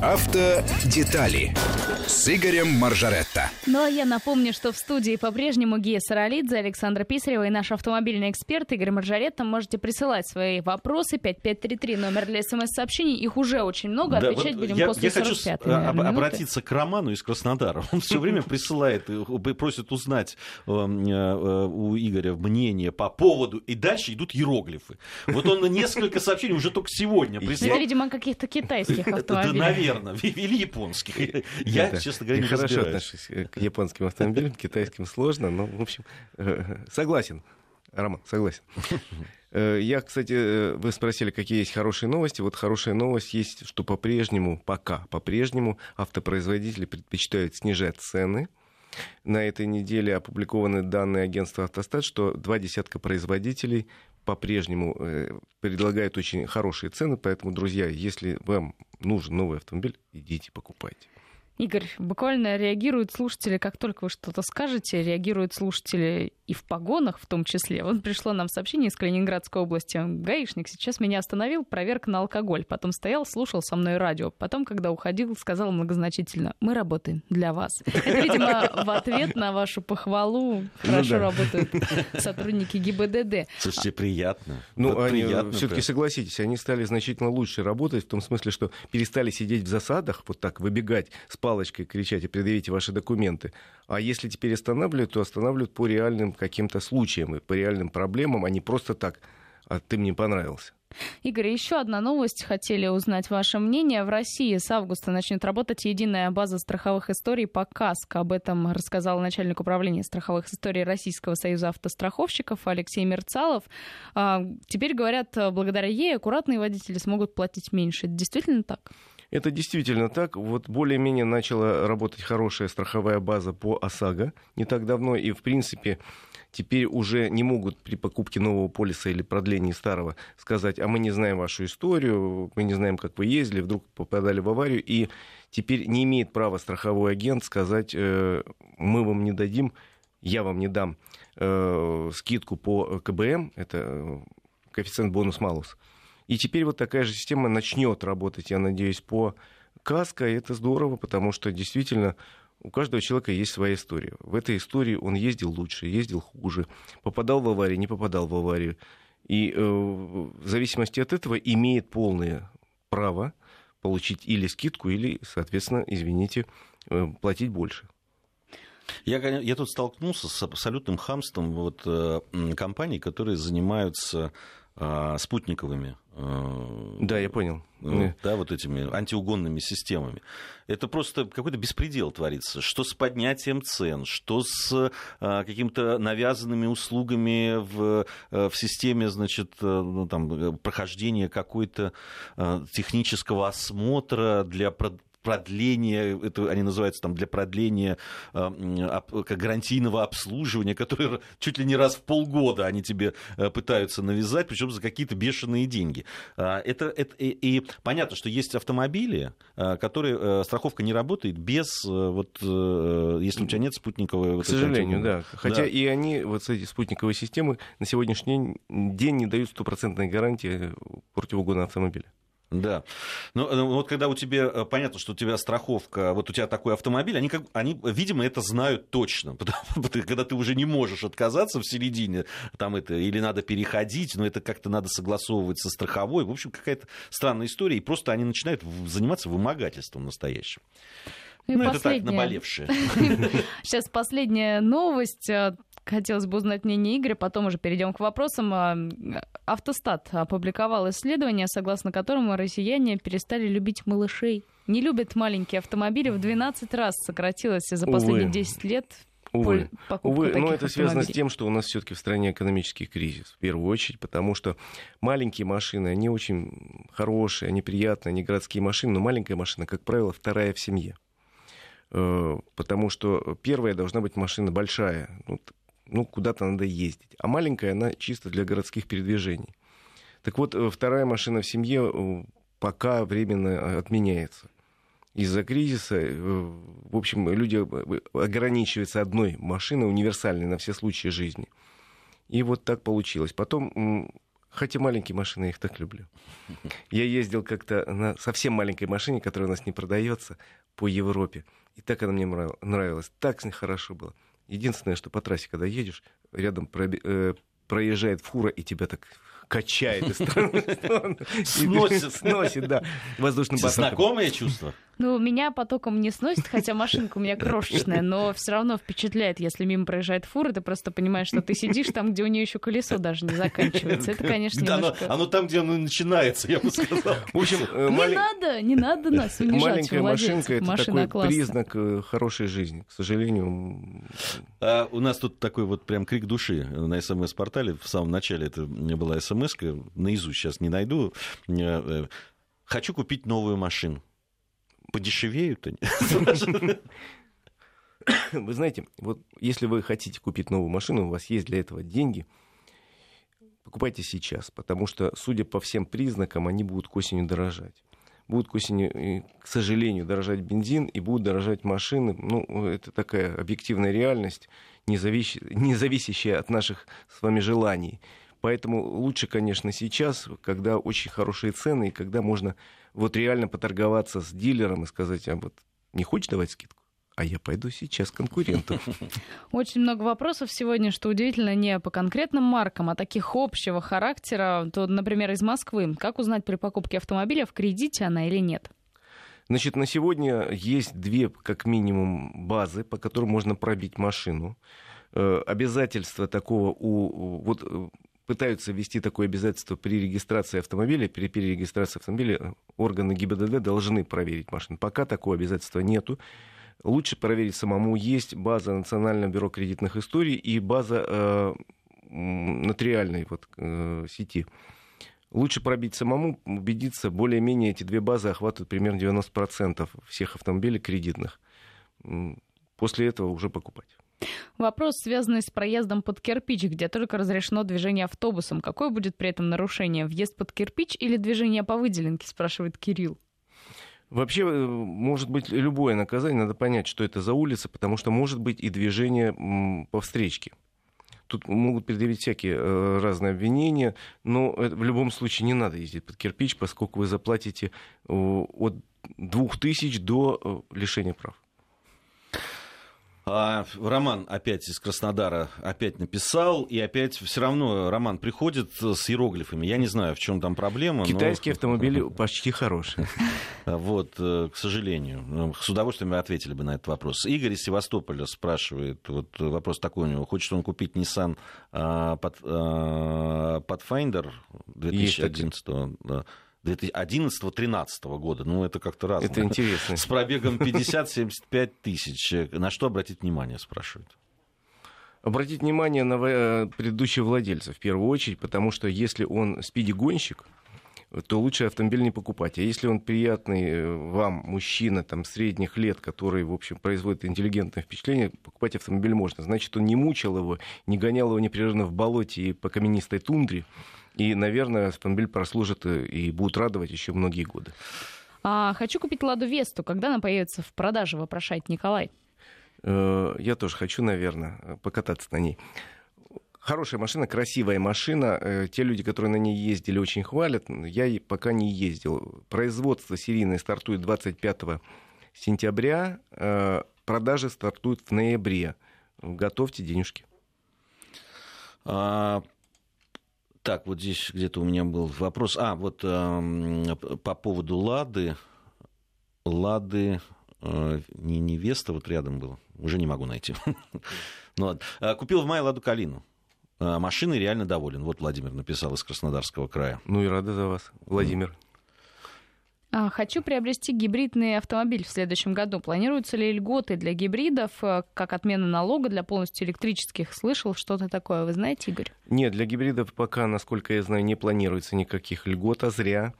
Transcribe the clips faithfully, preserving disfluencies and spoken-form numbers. Автодетали с Игорем Маржаретто. Ну а я напомню, что в студии по-прежнему Гия Саралидзе, Александра Писарева и наш автомобильный эксперт Игорь Маржаретто. Можете присылать свои вопросы. пять пять три три, номер для смс-сообщений. Их уже очень много. Да, отвечать вот будем я, после сорок пятой. Я хочу об- обратиться к Роману из Краснодара. Он все время присылает, просит узнать у Игоря мнение по поводу. И дальше идут иероглифы. Вот он несколько сообщений уже только сегодня прислал. Это, видимо, каких-то китайских автомобилей. Да, наверное. Или японских. Я, честно говоря, не разбираюсь. Хорошо отношусь к японским автомобилям, к китайским сложно. Но, в общем, согласен. Роман, согласен. Я, кстати, вы спросили, какие есть хорошие новости. Вот хорошая новость есть, что по-прежнему, пока по-прежнему автопроизводители предпочитают снижать цены. На этой неделе опубликованы данные агентства «Автостат», что два десятка производителей по-прежнему предлагают очень хорошие цены. Поэтому, друзья, если вам нужен новый автомобиль, идите покупайте. Игорь, буквально реагируют слушатели, как только вы что-то скажете, реагируют слушатели и в погонах в том числе. Вот пришло нам сообщение из Калининградской области. Гаишник сейчас меня остановил, проверка на алкоголь. Потом стоял, слушал со мной радио. Потом, когда уходил, сказал многозначительно: мы работаем для вас. Это, видимо, в ответ на вашу похвалу. Хорошо работают сотрудники ГИБДД. Слушайте, приятно. Ну, они все-таки, согласитесь, они стали значительно лучше работать, в том смысле, что перестали сидеть в засадах, вот так выбегать с палочкой кричать и предъявите ваши документы. А если теперь останавливают, то останавливают по реальным каким-то случаям и по реальным проблемам, а не просто так: а ты мне понравился. Игорь, еще одна новость. Хотели узнать ваше мнение. В России с августа начнет работать единая база страховых историй по КАСКО. Об этом рассказал начальник управления страховых историй Российского союза автостраховщиков Алексей Мерцалов. Теперь, говорят, благодаря ей аккуратные водители смогут платить меньше. Это действительно так? Это действительно так. Вот более-менее начала работать хорошая страховая база по ОСАГО не так давно. И, в принципе, теперь уже не могут при покупке нового полиса или продлении старого сказать: а мы не знаем вашу историю, мы не знаем, как вы ездили, вдруг попадали в аварию. И теперь не имеет права страховой агент сказать: мы вам не дадим, я вам не дам скидку по КБМ, это коэффициент бонус-малус. И теперь вот такая же система начнет работать, я надеюсь, по КАСКО. И это здорово, потому что действительно у каждого человека есть своя история. В этой истории он ездил лучше, ездил хуже, попадал в аварию, не попадал в аварию. И э, в зависимости от этого имеет полное право получить или скидку, или, соответственно, извините, э, платить больше. Я, я тут столкнулся с абсолютным хамством вот, э, компаний, которые занимаются э, спутниковыми. Да, я понял. Ну, да, вот этими антиугонными системами. Это просто какой-то беспредел творится. Что с поднятием цен, что с а, какими-то навязанными услугами в, в системе, значит, ну, там, прохождения какой-то а, технического осмотра для продления, это они называются там, для продления э, об, гарантийного обслуживания, которое чуть ли не раз в полгода они тебе э, пытаются навязать, причем за какие-то бешеные деньги. Э, это, это, и, и понятно, что есть автомобили, э, которые э, страховка не работает без, э, вот, э, если у тебя нет спутниковой... К вот сожалению, да. Хотя да. И они, вот эти спутниковые системы, на сегодняшний день не дают стопроцентной гарантии противоугона автомобиля. Да. Ну, вот когда у тебя, понятно, что у тебя страховка, вот у тебя такой автомобиль, они, как, они видимо, это знают точно, потому что когда ты уже не можешь отказаться в середине, там это, или надо переходить, но это как-то надо согласовывать со страховой, в общем, какая-то странная история, и просто они начинают заниматься вымогательством настоящим. И ну, последняя... это так, наболевшее. Сейчас последняя новость. Хотелось бы узнать мнение Игоря, потом уже перейдем к вопросам. Автостат опубликовал исследование, согласно которому россияне перестали любить малышей. Не любят маленькие автомобили. В двенадцать раз сократилось за последние Увы. десять лет Увы. покупка Увы. таких Но это автомобилей. Связано с тем, что у нас все-таки в стране экономический кризис, в первую очередь, потому что маленькие машины, они очень хорошие, они приятные, они городские машины, но маленькая машина, как правило, вторая в семье. Потому что первая должна быть машина большая, ну, куда-то надо ездить. А маленькая, она чисто для городских передвижений. Так вот, вторая машина в семье пока временно отменяется. Из-за кризиса, в общем, люди ограничиваются одной машиной, универсальной на все случаи жизни. И вот так получилось. Потом Хотя маленькие машины, я их так люблю. Я ездил как-то на совсем маленькой машине, которая у нас не продается, по Европе. И так она мне нравилась. Так с ней хорошо было. Единственное, что по трассе, когда едешь, рядом проби- э, проезжает фура, и тебя так качает из стороны в сторону. Сносит. Сносит, да. Воздушным потоком. Знакомое чувство? Ну, меня потоком не сносит, хотя машинка у меня крошечная, но все равно впечатляет, если мимо проезжает фура, ты просто понимаешь, что ты сидишь там, где у нее еще колесо даже не заканчивается. Это, конечно, немножко... Оно, оно там, где оно начинается, я бы сказал. В общем, не мали... надо, не надо нас унижать. Маленькая Молодец. машинка — это машина такой класса. Признак хорошей жизни, к сожалению. А у нас тут такой вот прям крик души на СМС-портале. В самом начале это была СМС-ка, наизусть сейчас не найду. Хочу купить новую машину. Подешевеют они. Вы знаете, вот если вы хотите купить новую машину, у вас есть для этого деньги, покупайте сейчас, потому что, судя по всем признакам, они будут к осени дорожать. Будут к осени, к сожалению, дорожать бензин и будут дорожать машины. Ну, это такая объективная реальность, не зависящая от наших с вами желаний. Поэтому лучше, конечно, сейчас, когда очень хорошие цены, и когда можно вот реально поторговаться с дилером и сказать: а вот не хочешь давать скидку? А я пойду сейчас конкуренту. Очень много вопросов сегодня, что удивительно, не по конкретным маркам, а таких общего характера. То, например, из Москвы. Как узнать при покупке автомобиля, в кредите она или нет? Значит, на сегодня есть две, как минимум, базы, по которым можно пробить машину. Обязательства такого у... Вот, пытаются ввести такое обязательство при регистрации автомобиля. При перерегистрации автомобиля органы ГИБДД должны проверить машину. Пока такого обязательства нету. Лучше проверить самому. Есть база Национального бюро кредитных историй и база э, нотариальной вот, э, сети. Лучше пробить самому, убедиться. Более-менее эти две базы охватывают примерно девяносто процентов всех автомобилей кредитных. После этого уже покупать. Вопрос, связанный с проездом под кирпич, где только разрешено движение автобусом. Какое будет при этом нарушение? Въезд под кирпич или движение по выделенке, спрашивает Кирилл. Вообще, может быть, любое наказание. Надо понять, что это за улица, потому что может быть и движение по встречке. Тут могут предъявить всякие разные обвинения, но в любом случае не надо ездить под кирпич, поскольку вы заплатите от двух тысяч до лишения прав. А, Роман опять из Краснодара опять написал, и опять все равно Роман приходит с иероглифами. Я не знаю, в чем там проблема. Китайские но... автомобили почти хорошие. Вот, к сожалению. С удовольствием ответили бы на этот вопрос. Игорь из Севастополя спрашивает, вот вопрос такой у него. Хочет он купить Nissan Pathfinder две тысячи одиннадцатого года. две тысячи одиннадцатого — две тысячи тринадцатого года. Ну, это как-то разное. Это интересно. С пробегом пятьдесят — семьдесят пять тысяч. На что обратить внимание, спрашивают? Обратить внимание на предыдущего владельца, в первую очередь, потому что если он спиди-гонщик, то лучше автомобиль не покупать. А если он приятный вам мужчина там, средних лет, который, в общем, производит интеллигентное впечатление, покупать автомобиль можно. Значит, он не мучил его, не гонял его непрерывно в болоте и по каменистой тундре. И, наверное, автомобиль прослужит и будут радовать еще многие годы. А, хочу купить «Ладу Весту». Когда она появится в продаже, вопрошает Николай. Я тоже хочу, наверное, покататься на ней. Хорошая машина, красивая машина. Те люди, которые на ней ездили, очень хвалят. Я пока не ездил. Производство серийное стартует двадцать пятого сентября. Продажи стартуют в ноябре. Готовьте денежки. А... Так, вот здесь где-то у меня был вопрос. А, вот э, по поводу «Лады». «Лады» э, не «Невеста», вот рядом было. Уже не могу найти. Ну ладно. Купил в мае «Ладу Калину». Машиной реально доволен. Вот Владимир написал из Краснодарского края. Ну и рада за вас, Владимир. Хочу приобрести гибридный автомобиль в следующем году. Планируются ли льготы для гибридов, как отмена налога для полностью электрических? Слышал что-то такое, вы знаете, Игорь? Нет, для гибридов пока, насколько я знаю, не планируется никаких льгот, а зря.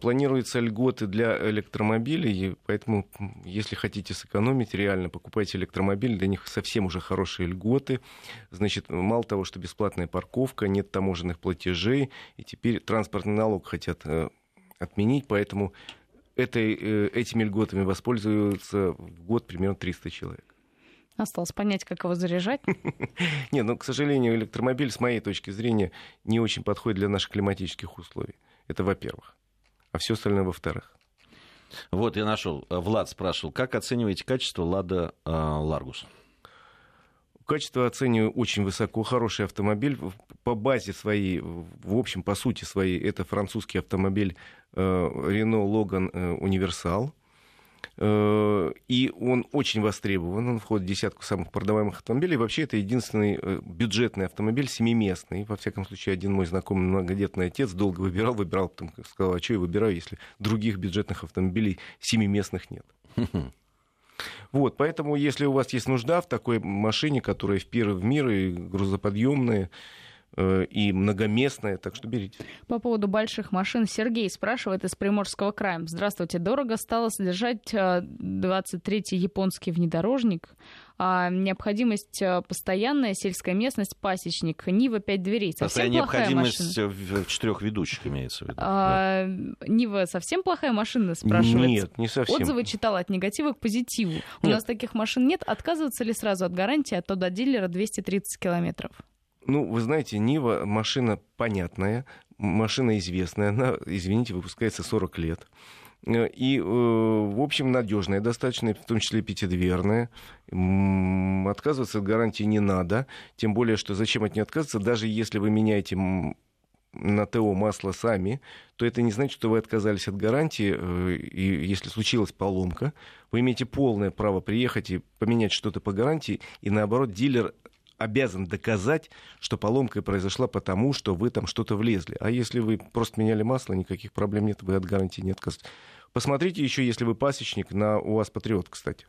Планируются льготы для электромобилей, поэтому, если хотите сэкономить, реально покупайте электромобиль, для них совсем уже хорошие льготы. Значит, мало того, что бесплатная парковка, нет таможенных платежей, и теперь транспортный налог хотят отменить, поэтому этой, этими льготами воспользуются в год примерно триста человек. Осталось понять, как его заряжать. Не, ну, к сожалению, электромобиль, с моей точки зрения, не очень подходит для наших климатических условий. Это во-первых. А все остальное во-вторых. Вот, я нашел. Влад спрашивал, как оцениваете качество Lada Largus? Качество оцениваю очень высоко. Хороший автомобиль. По базе своей, в общем, по сути своей, это французский автомобиль Renault Logan Universal. И он очень востребован. Он входит в десятку самых продаваемых автомобилей. И вообще, это единственный бюджетный автомобиль, семиместный. Во всяком случае, один мой знакомый многодетный отец долго выбирал, выбирал, потом сказал, а что я выбираю, если других бюджетных автомобилей семиместных нет. Вот, поэтому, если у вас есть нужда в такой машине, которая в первый в мир, и грузоподъемная, и многоместная, так что берите. По поводу больших машин Сергей спрашивает из Приморского края. Здравствуйте, дорого стало содержать двадцать третий японский внедорожник. Необходимость постоянная, сельская местность, пасечник, Нива пять дверей. Совсем плохая необходимость машина. В четырех ведущих имеется в виду. А, да. Нива совсем плохая машина, спрашивается. Нет, не совсем. Отзывы читала от негатива к позитиву. Нет. У нас таких машин нет. Отказываться ли сразу от гарантии, а то до дилера двести тридцать километров? Ну, вы знаете, Нива машина понятная, машина известная, она, извините, выпускается сорок лет. И, в общем, надежная достаточно, в том числе пятидверная. Отказываться от гарантии не надо, тем более, что зачем от нее отказываться, даже если вы меняете на ТО масло сами, то это не значит, что вы отказались от гарантии, и если случилась поломка, вы имеете полное право приехать и поменять что-то по гарантии, и наоборот, дилер обязан доказать, что поломка произошла потому, что вы там что-то влезли. А если вы просто меняли масло, никаких проблем нет, вы от гарантии не отказываетесь. Посмотрите еще, если вы пасечник, на УАЗ Patriot, кстати.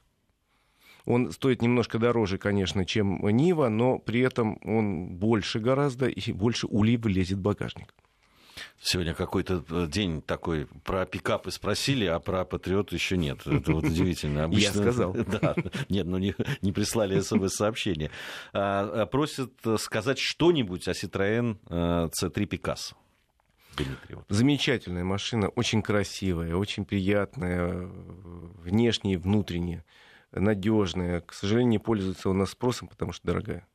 Он стоит немножко дороже, конечно, чем Нива, но при этом он больше гораздо, и больше улей влезет в багажник. Сегодня какой-то день такой про пикапы спросили, а про Патриот еще нет. Это вот удивительно. Обычно... Я сказал. Да. Нет, ну не, не прислали эс эм эс-сообщение. А, просят сказать что-нибудь о Citroen си три Picasso. Замечательная машина, очень красивая, очень приятная, внешне и внутренне, надежная. К сожалению, не пользуется у нас спросом, потому что дорогая.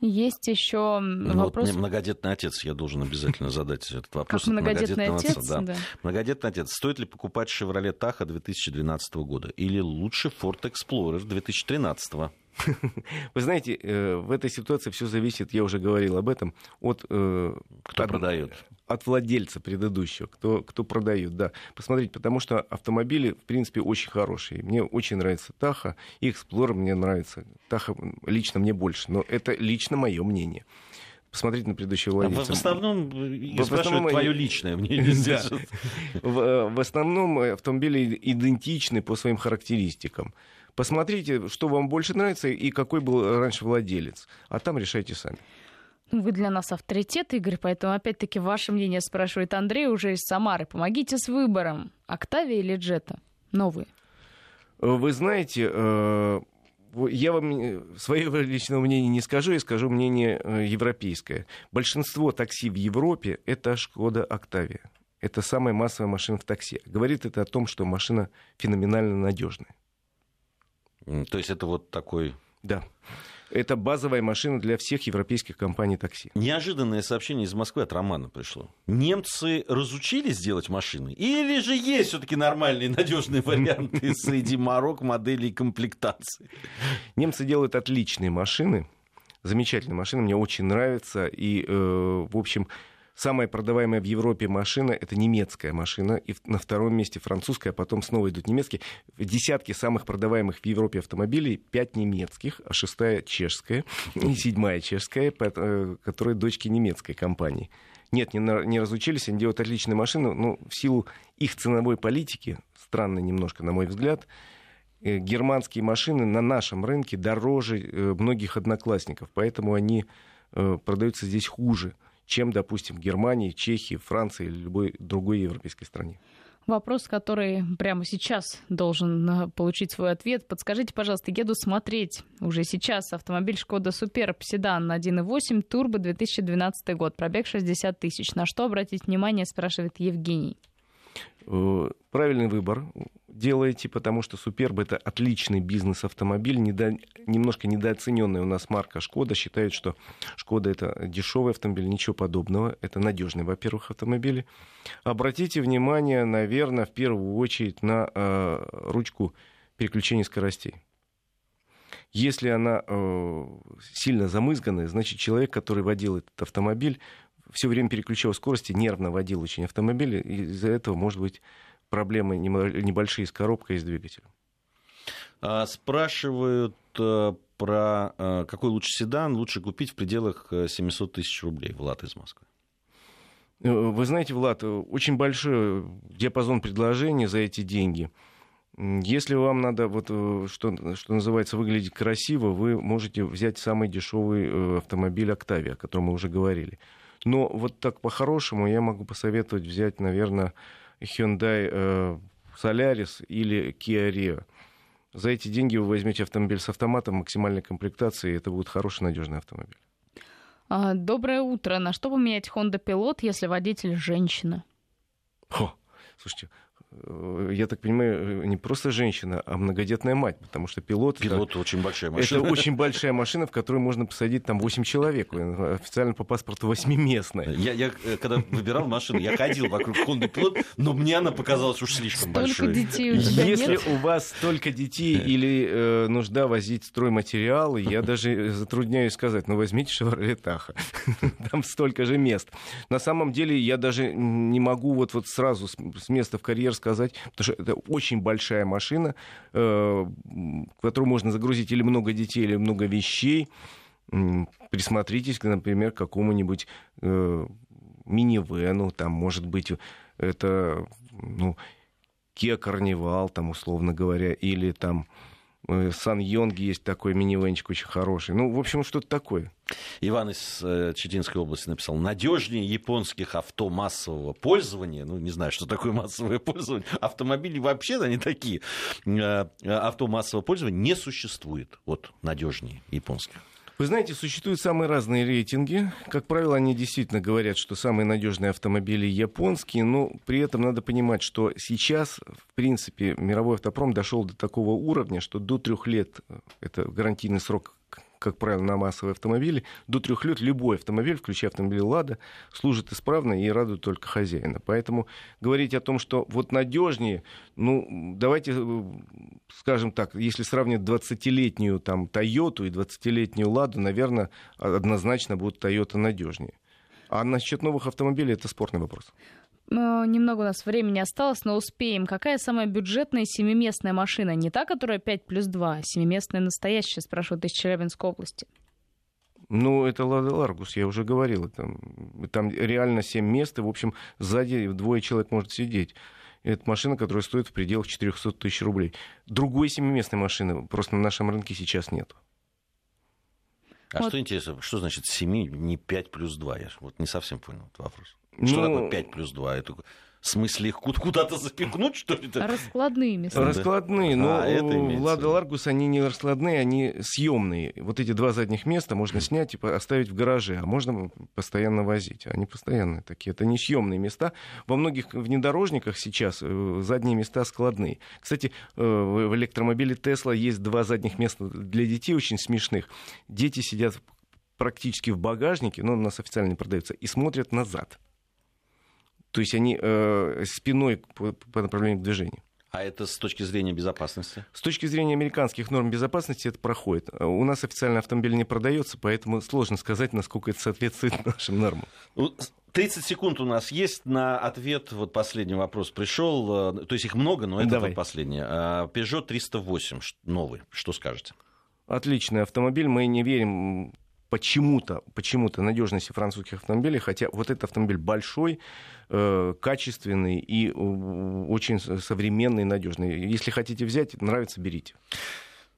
Есть еще ну, вопрос... Вот многодетный отец, я должен обязательно задать этот вопрос. Как многодетный отец, отца, да. Да. Многодетный отец. Стоит ли покупать Chevrolet Tahoe две тысячи двенадцатого года? Или лучше Ford Explorer две тысячи тринадцатого? Вы знаете, в этой ситуации все зависит, я уже говорил об этом, от... Кто от, продает. От владельца предыдущего, кто, кто продает, да. Посмотрите, потому что автомобили, в принципе, очень хорошие. Мне очень нравится Tahoe, и Explorer мне нравится. Tahoe лично мне больше, но это лично мое мнение. Посмотрите на предыдущего владельца. А в основном, я в основном твое личное мнение. В основном автомобили идентичны по своим характеристикам. Посмотрите, что вам больше нравится и какой был раньше владелец. А там решайте сами. Вы для нас авторитет, Игорь, поэтому опять-таки ваше мнение спрашивает Андрей уже из Самары. Помогите с выбором. Octavia или Jetta? Новые. Вы знаете, я вам своего личного мнения не скажу, я скажу мнение европейское. Большинство такси в Европе — это Škoda Octavia. Это самая массовая машина в такси. Говорит это о том, что машина феноменально надежная. То есть это вот такой... Да. Это базовая машина для всех европейских компаний такси. Неожиданное сообщение из Москвы от Романа пришло. Немцы разучились делать машины? Или же есть все-таки нормальные надежные варианты среди марок, моделей и комплектаций? Немцы делают отличные машины. Замечательные машины. Мне очень нравятся. И, э, в общем... Самая продаваемая в Европе машина – это немецкая машина, и на втором месте французская, а потом снова идут немецкие. В десятке самых продаваемых в Европе автомобилей пять немецких, а шестая чешская, и седьмая чешская, которые дочки немецкой компании. Нет, не, не разучились, они делают отличные машины, но в силу их ценовой политики, странно немножко, на мой взгляд, германские машины на нашем рынке дороже многих одноклассников, поэтому они продаются здесь хуже, чем, допустим, Германии, Чехии, Франции или любой другой европейской стране. Вопрос, который прямо сейчас должен получить свой ответ. Подскажите, пожалуйста, еду смотреть уже сейчас автомобиль Škoda Superb, седан один и восемь, турбо, две тысячи двенадцатый год, пробег шестьдесят тысяч. На что обратить внимание, спрашивает Евгений. Правильный выбор делаете, потому что Superb — это отличный бизнес-автомобиль, недо... немножко недооцененная у нас марка Шкода. Считают, что Шкода — это дешевый автомобиль, ничего подобного. Это надежный, во-первых, автомобиль. Обратите внимание, наверное, в первую очередь на э, ручку переключения скоростей. Если она э, сильно замызганная, значит, человек, который водил этот автомобиль, все время переключал скорости, нервно водил очень автомобиль, и из-за этого, может быть, проблемы небольшие с коробкой и с двигателем. А, спрашивают а, про а, какой лучше седан лучше купить в пределах семьсот тысяч рублей. Влад из Москвы. Вы знаете, Влад, очень большой диапазон предложений за эти деньги. Если вам надо, вот, что, что называется, выглядеть красиво, вы можете взять самый дешевый автомобиль «Октавия», о котором мы уже говорили. Но вот так по-хорошему я могу посоветовать взять, наверное, Hyundai Solaris или Kia Rio. За эти деньги вы возьмете автомобиль с автоматом, максимальной комплектацией, и это будет хороший, надежный автомобиль. Доброе утро. На что поменять Honda Pilot, если водитель женщина? О, слушайте, я так понимаю, не просто женщина, а многодетная мать, потому что пилот... Пилот — это очень большая машина. Это очень большая машина, в которую можно посадить там восемь человек. Официально по паспорту восьмиместная. Я, я когда выбирал машину, я ходил вокруг Honda Pilot, но мне она показалась уж слишком столько большой. Детей у тебя Если нет? у вас столько детей или э, нужда возить стройматериалы, я даже затрудняюсь сказать, ну возьмите Chevrolet Tahoe. Там столько же мест. На самом деле я даже не могу вот, вот сразу с, с места в карьер сказать, потому что это очень большая машина, э, в которую можно загрузить или много детей, или много вещей. Присмотритесь, например, к какому-нибудь э, минивену, там, может быть, это, ну, Kia Carnival, там, условно говоря, или там Сан Йонг есть такой минивенчик очень хороший. Ну, в общем, что-то такое. Иван из Читинской области написал: надежнее японских авто массового пользования, ну, не знаю, что такое массовое пользование, автомобили вообще-то они такие, авто массового пользования не существует, вот, надежнее японских. Вы знаете, существуют самые разные рейтинги. Как правило, они действительно говорят, что самые надежные автомобили японские, но при этом надо понимать, что сейчас, в принципе, мировой автопром дошел до такого уровня, что до трех лет, это гарантийный срок, как правило, на массовые автомобили, до трех лет любой автомобиль, включая автомобиль «Лада», служит исправно и радует только хозяина. Поэтому говорить о том, что вот надежнее, ну, давайте, скажем так, если сравнивать двадцатилетнюю там «Тойоту» и двадцатилетнюю «Ладу», наверное, однозначно будет «Тойота» надежнее. А насчет новых автомобилей — это спорный вопрос. Ну, немного у нас времени осталось, но успеем. Какая самая бюджетная семиместная машина? Не та, которая пять плюс два, а семиместная настоящая, спрашивают из Челябинской области. Ну, это Lada Largus, я уже говорил. Там, там реально семь мест, и, в общем, сзади двое человек может сидеть. Это машина, которая стоит в пределах четыреста тысяч рублей. Другой семиместной машины просто на нашем рынке сейчас нет. А вот. Что интересно, что значит семь, не пять плюс два? Я вот не совсем понял этот вопрос. Что ну... такое пять плюс два? Это... В смысле, их куда-то запихнуть, что ли? Раскладные места. Раскладные, но а, у Лада Ларгус они не раскладные, они съемные. Вот эти два задних места можно снять и оставить в гараже, а можно постоянно возить. Они постоянные такие, это не съемные места. Во многих внедорожниках сейчас задние места складные. Кстати, в электромобиле Tesla есть два задних места для детей очень смешных. Дети сидят практически в багажнике, но у нас официально не продается, и смотрят назад. То есть они э, спиной по, по направлению к движению. А это с точки зрения безопасности? С точки зрения американских норм безопасности это проходит. У нас официально автомобиль не продается, поэтому сложно сказать, насколько это соответствует нашим нормам. тридцать секунд у нас есть на ответ. Вот последний вопрос пришел. То есть их много, но это вот последний. Peugeot триста восемь новый. Что скажете? Отличный автомобиль. Мы не верим... Почему-то, почему-то надежности французских автомобилей, хотя вот этот автомобиль большой, э, качественный и очень современный, надежный. Если хотите взять, нравится, берите.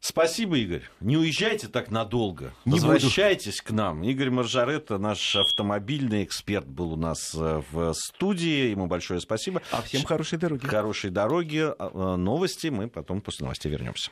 Спасибо, Игорь. Не уезжайте так надолго. Не Возвращайтесь буду. К нам. Игорь Маржаретто, наш автомобильный эксперт, был у нас в студии. Ему большое спасибо. А всем хорошей дороги. Хорошей дороги. Новости. Мы потом после новостей вернемся.